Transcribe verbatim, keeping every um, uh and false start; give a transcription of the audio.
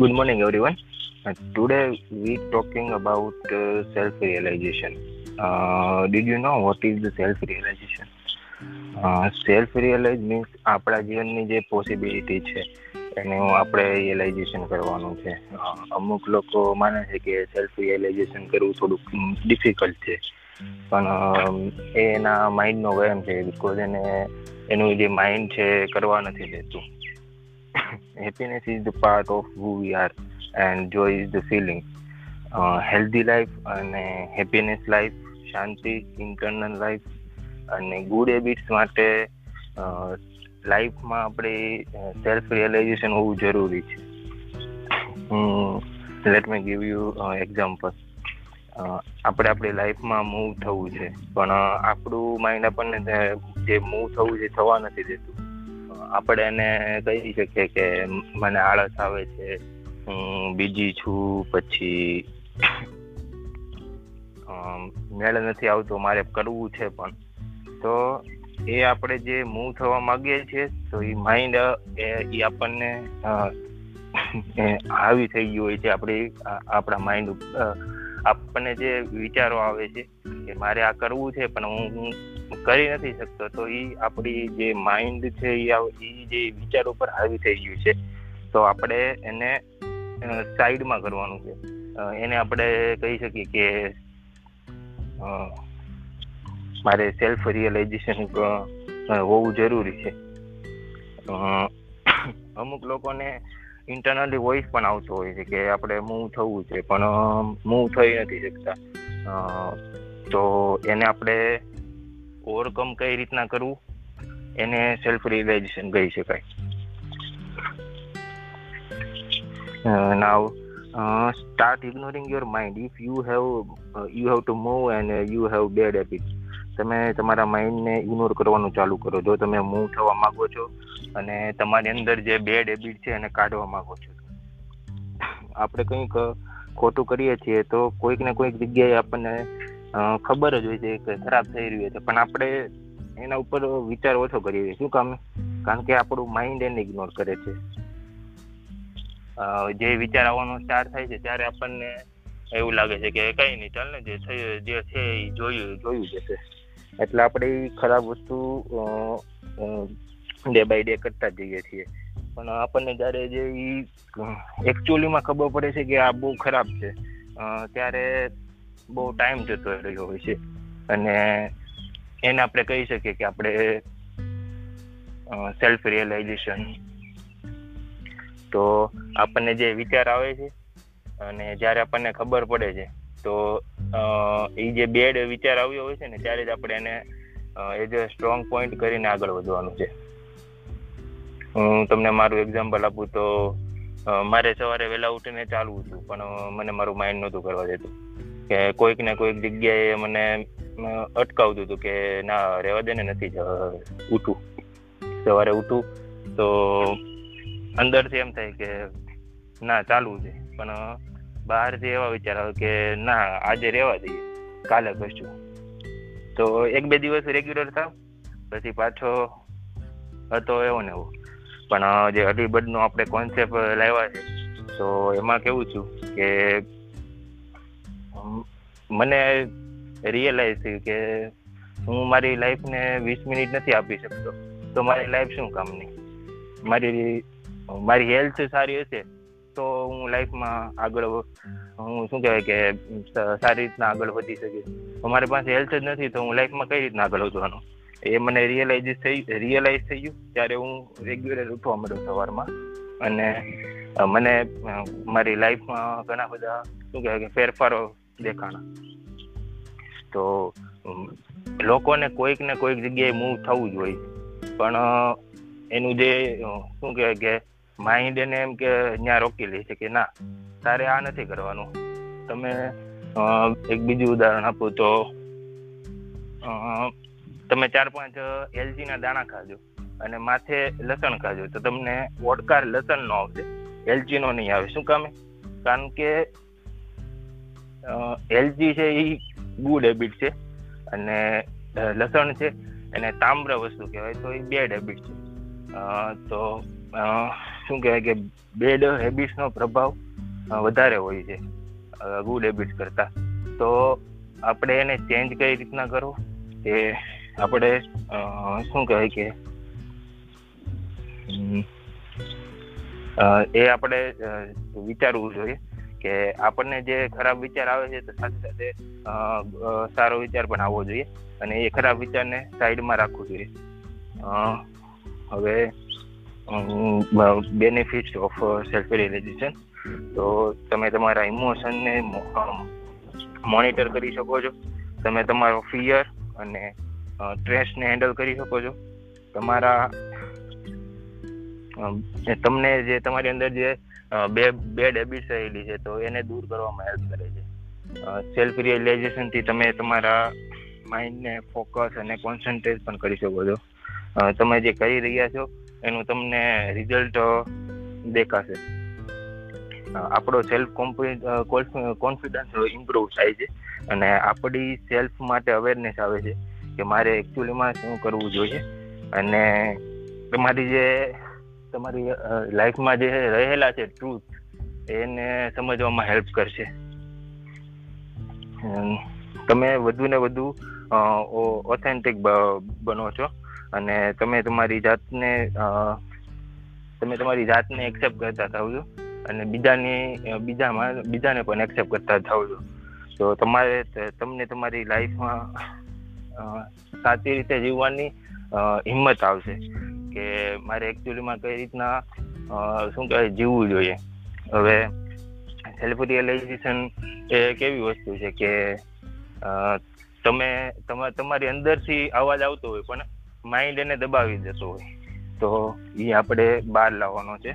Good morning, everyone. Uh, today we talking about uh, self-realization. Uh, did you know what is the self-realization? Uh, self-realize means આપણા જીવનની જે possibility છે એને આપણે realisation કરવાનું છે. અમુક લોકો માને છે કે સેલ્ફ રિયલાઇઝેશન કરવું થોડુંક ડિફિકલ્ટ છે, પણ એના માઇન્ડનો વહેમ છે, બિકોઝ એને એનું જે માઇન્ડ છે કરવા નથી દેતું. Happiness is the part of who we are and joy is the feeling. Uh, healthy life અને happiness life, શાંતિ, ઇન્ટરનલ લાઈફ અને ગુડ હેબિટ્સ માટે લાઈફમાં આપણે સેલ્ફ રિયલાઇઝેશન હોવું જરૂરી છે. Let me give you example. આપણે આપણી લાઈફમાં મૂવ થવું છે, પણ આપણું માઇન્ડ આપણને જે મૂવ થવું છે થવા નથી દેતું. આપણે એને કહી શકીએ કે મને આળસ આવે છે, હું બીજી છું, પછી મેળ નથી આવતો, મારે કરવું છે, પણ તો એ આપણે જે મૂવ થવા માંગીએ છીએ તો એ માઇન્ડ એ આપણને આવી થઈ ગયું હોય છે. આપણે આપણા માઇન્ડ આપણને જે વિચારો આવે છે કે મારે આ કરવું છે પણ હું કરી નથી શકતો, તો એ આપણી જે માઇન્ડ છે એ જે વિચારો પર હાવી થઈ ગયું છે, તો આપણે એને સાઈડમાં કરવાનું છે. એને આપણે કહી શકીએ કે મારે સેલ્ફ રિયલાઇઝેશન હોવું જરૂરી છે. અમુક લોકોને ઇન્ટરનલી વોઇસ પણ આવતો હોય છે કે આપણે મૂવ થવું છે પણ મૂવ થઈ નથી શકતા, તો એને આપણે ઓવરકમ કઈ રીતના કરવું એને સેલ્ફ રિયલાઇઝેશન કહી શકાય. Now start ignoring your mind. If you have you have to move and you have bad habit. તમે તમારા માઇન્ડને ઇગ્નોર કરવાનું ચાલુ કરો જો તમે મૂવ થવા માગો છો અને તમારી અંદર જે બેડ હેબિટ છે એને કાઢવા માગો છો. આપણે કંઈક ખોટું કરીએ છીએ તો કોઈક ને કોઈક જગ્યાએ આપણને ખબર જ હોય છે કે ખરાબ થઈ રહ્યું છે, પણ આપણે એના ઉપર વિચાર ઓછો કરીએ છીએ. શું કામ? કારણ કે આપણું માઇન્ડ એને ઇગ્નોર કરે છે. જે વિચાર આવવાનો સ્ટાર્ટ થાય છે ત્યારે આપણને એવું લાગે છે કે કંઈ નહીં, ચાલ ને જે થયું જે છે એ જોયું જોયું જશે. એટલે આપણે એ ખરાબ વસ્તુ ડે બાય ડે કરતા જઈએ છીએ, પણ આપણને જ્યારે જે એ એકચ્યુઅલીમાં ખબર પડે છે કે આ બહુ ખરાબ છે ત્યારે બહુ ટાઈમ જતો રહ્યો હોય છે, અને એને આપણે કહી શકીએ કે આપણે સેલ્ફ રિયલાઇઝેશન. તો આપણને જે વિચાર આવે છે અને જ્યારે આપણને ખબર પડે છે તો એ જે બેડ વિચાર આવ્યો હોય છે ને ત્યારે જ આપણે એને એઝ અ સ્ટ્રોંગ પોઈન્ટ કરીને આગળ વધવાનું છે. હું તમને મારું એક્ઝામ્પલ આપું તો મારે સવારે વહેલા ઉઠીને ચાલવું હતું, પણ મને મારું માઇન્ડ નહોતું કરવા દેતું, કે કોઈક ને કોઈક જગ્યાએ મને અટકાવતું હતું કે ના, રહેવા દે ને, નથી જ ઉઠું. સવારે ઉઠું તો અંદરથી એમ થાય કે ના, ચાલવું છે, પણ બહારથી એવા વિચાર આવે કે ના, આજે રહેવા દઈએ, કાલે કરશું. તો એક બે દિવસ રેગ્યુલર થાવ, પછી પાછો હતો એવો ને એવો. પણ જે અલીબદનો આપણે કોન્સેપ્ટ લાવ્યા છે તો એમાં કેવું છું કે મને રિયલાઇઝ થયું કે હું મારી લાઈફને વીસ મિનિટ નથી આપી શકતો, તો મારી લાઈફ શું કામની? મારી મારી હેલ્થ સારી હશે તો હું લાઈફમાં આગળ હું શું કહેવાય કે સારી રીતના આગળ વધી શકીશ. મારી પાસે હેલ્થ જ નથી તો હું લાઈફમાં કઈ રીતના આગળ વધવાનો? એ મને રિયલાઇઝ થઈ રિયલાઇઝ થઈ ગયું ત્યારે હું રેગ્યુલર ઉઠવા માંડ્યો સવારમાં, અને મને મારી લાઈફમાં ઘણા બધા શું કહેવાય કે ફેરફારો દેખાણા. તો લોકોને કોઈક ને કોઈક જગ્યાએ મૂવ થવું જ હોય, પણ એનું જે શું કહેવાય કે માઇન્ડ એને એમ કે ત્યાં રોકી લે છે કે ના, તારે આ નથી કરવાનું. તમે એક બીજું ઉદાહરણ આપો તો તમે ચાર પાંચ એલચીના દાણા ખાજો અને માથે લસણ ખાજો, તો તમને ઓડકાર લસણનો આવશે, એલચીનો નહીં આવે. શું કામે? કારણ કે એલચી છે એ ગુડ હેબિટ છે અને લસણ છે એને તામ્ર વસ્તુ કહેવાય, તો એ બેડ હેબિટ છે. તો શું કહેવાય કે બેડ હેબિટ્સનો પ્રભાવ વધારે હોય છે ગુડ હેબિટ્સ કરતાં. તો આપણે એને ચેન્જ કઈ રીતના કરવો કે આપણે શું કહેવાય કે એ આપણે વિચારવું જોઈએ કે આપણને જે ખરાબ વિચાર આવે છે તો સાથે સાથે સારો વિચાર પણ આવવો જોઈએ અને એ ખરાબ વિચારને સાઈડમાં રાખવું જોઈએ. હવે બેનિફિટ્સ ઓફ સેલ્ફ રિયલાઇઝેશન, તો તમે તમારા ઇમોશનને મોનિટર કરી શકો છો, તમે તમારો ફિયર અને સ્ટ્રેસને હેન્ડલ કરી શકો છો, તમારા તમને જે તમારી અંદર જે બે બેડ હેબિટ્સ રહેલી છે તો એને દૂર કરવામાં હેલ્પ કરે છે. સેલ્ફ રિયલાઇઝેશનથી તમે તમારા માઇન્ડને ફોકસ અને કોન્સન્ટ્રેટ પણ કરી શકો છો, તમે જે કરી રહ્યા છો એનું તમને રિઝલ્ટ દેખાશે. આપણો સેલ્ફ કોન્ફિડન્સ ઇમ્પ્રૂવ થાય છે અને આપણી સેલ્ફ માટે અવેરનેસ આવે છે કે મારે એકચ્યુઅલીમાં શું કરવું જોઈએ અને તમારી જે તમારી લાઈફમાં જે રહેલા છે ટ્રુથ એને સમજવામાં હેલ્પ કરશે. તમે વધુ ને વધુ ઓથેન્ટિક બનો છો અને તમે તમારી જાતને તમે તમારી જાતને એક્સેપ્ટ કરતા થાવ છો અને બીજાની બીજામાં બીજાને પણ એક્સેપ્ટ કરતા થાવ છો. તો તમારે તમને તમારી લાઈફમાં સાચી રીતે જીવવાની હિંમત આવશે કે મારે એકચ્યુઅલીમાં કઈ રીતના શું કહેવાય જીવવું જોઈએ. હવે સેલ્ફ રિયલાઇઝેશન એ કેવી વસ્તુ છે કે તમે તમારી અંદરથી અવાજ આવતો હોય પણ માઇન્ડ એને દબાવી દેતો હોય, તો એ આપણે બહાર લાવવાનો છે.